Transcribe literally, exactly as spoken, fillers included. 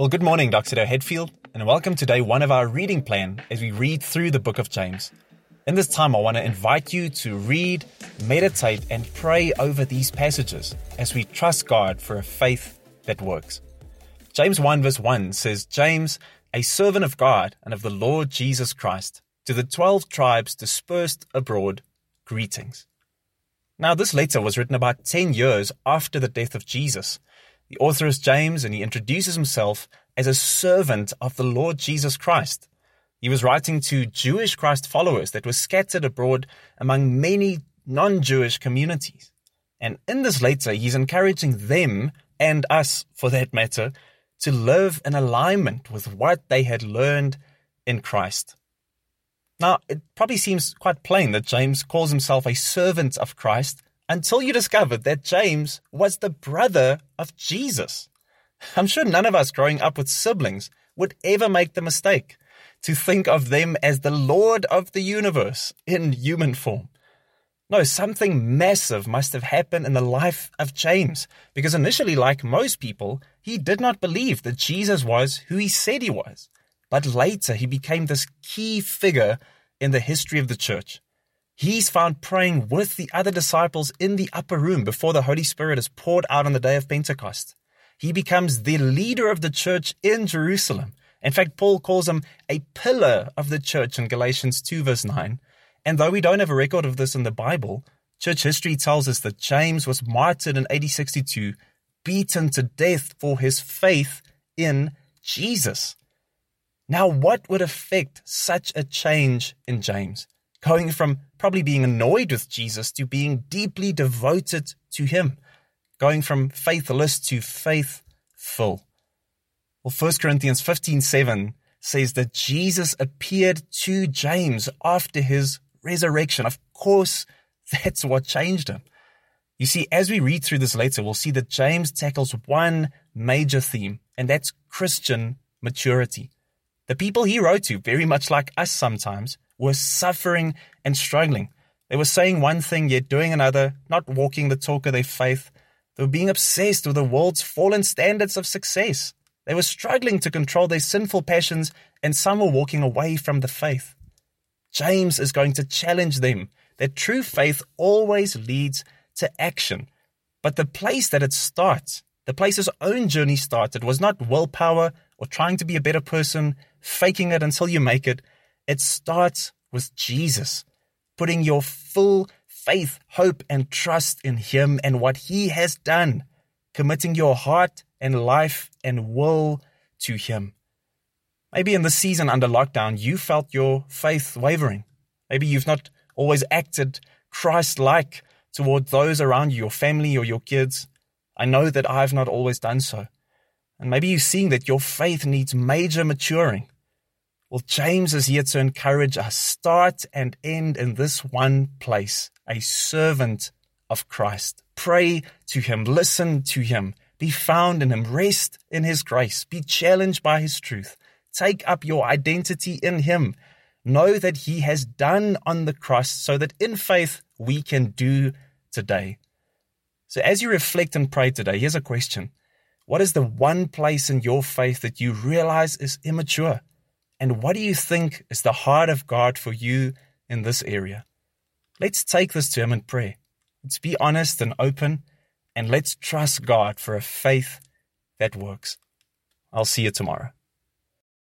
Well, good morning, Doctor De Headfield, and welcome to day one of our reading plan as we read through the book of James. In this time, I want to invite you to read, meditate, and pray over these passages as we trust God for a faith that works. James one verse one says, James, a servant of God and of the Lord Jesus Christ, to the twelve tribes dispersed abroad, greetings. Now, this letter was written about ten years after the death of Jesus. The author is James, and he introduces himself as a servant of the Lord Jesus Christ. He was writing to Jewish Christ followers that were scattered abroad among many non-Jewish communities. And in this letter, he's encouraging them, and us for that matter, to live in alignment with what they had learned in Christ. Now, it probably seems quite plain that James calls himself a servant of Christ, until you discovered that James was the brother of Jesus. I'm sure none of us growing up with siblings would ever make the mistake to think of them as the Lord of the universe in human form. No, something massive must have happened in the life of James, because initially, like most people, he did not believe that Jesus was who he said he was. But later, he became this key figure in the history of the church. He's found praying with the other disciples in the upper room before the Holy Spirit is poured out on the day of Pentecost. He becomes the leader of the church in Jerusalem. In fact, Paul calls him a pillar of the church in Galatians two verse nine. And though we don't have a record of this in the Bible, church history tells us that James was martyred in A D sixty-two, beaten to death for his faith in Jesus. Now, what would affect such a change in James? Going from probably being annoyed with Jesus to being deeply devoted to him. Going from faithless to faithful. Well, First Corinthians fifteen seven says that Jesus appeared to James after his resurrection. Of course, that's what changed him. You see, as we read through this later, we'll see that James tackles one major theme, and that's Christian maturity. The people he wrote to, very much like us sometimes, were suffering and struggling. They were saying one thing, yet doing another, not walking the talk of their faith. They were being obsessed with the world's fallen standards of success. They were struggling to control their sinful passions, and some were walking away from the faith. James is going to challenge them that true faith always leads to action. But the place that it starts, the place his own journey started, was not willpower or trying to be a better person, faking it until you make it. It starts with Jesus, putting your full faith, hope, and trust in him and what he has done, committing your heart and life and will to him. Maybe in this season under lockdown, you felt your faith wavering. Maybe you've not always acted Christ-like toward those around you, your family or your kids. I know that I've not always done so. And maybe you're seeing that your faith needs major maturing. Well, James is here to encourage us, start and end in this one place, a servant of Christ. Pray to him, listen to him, be found in him, rest in his grace, be challenged by his truth, take up your identity in him, know that he has done on the cross so that in faith we can do today. So as you reflect and pray today, here's a question. What is the one place in your faith that you realize is immature? And what do you think is the heart of God for you in this area? Let's take this to him in prayer. Let's be honest and open, and let's trust God for a faith that works. I'll see you tomorrow.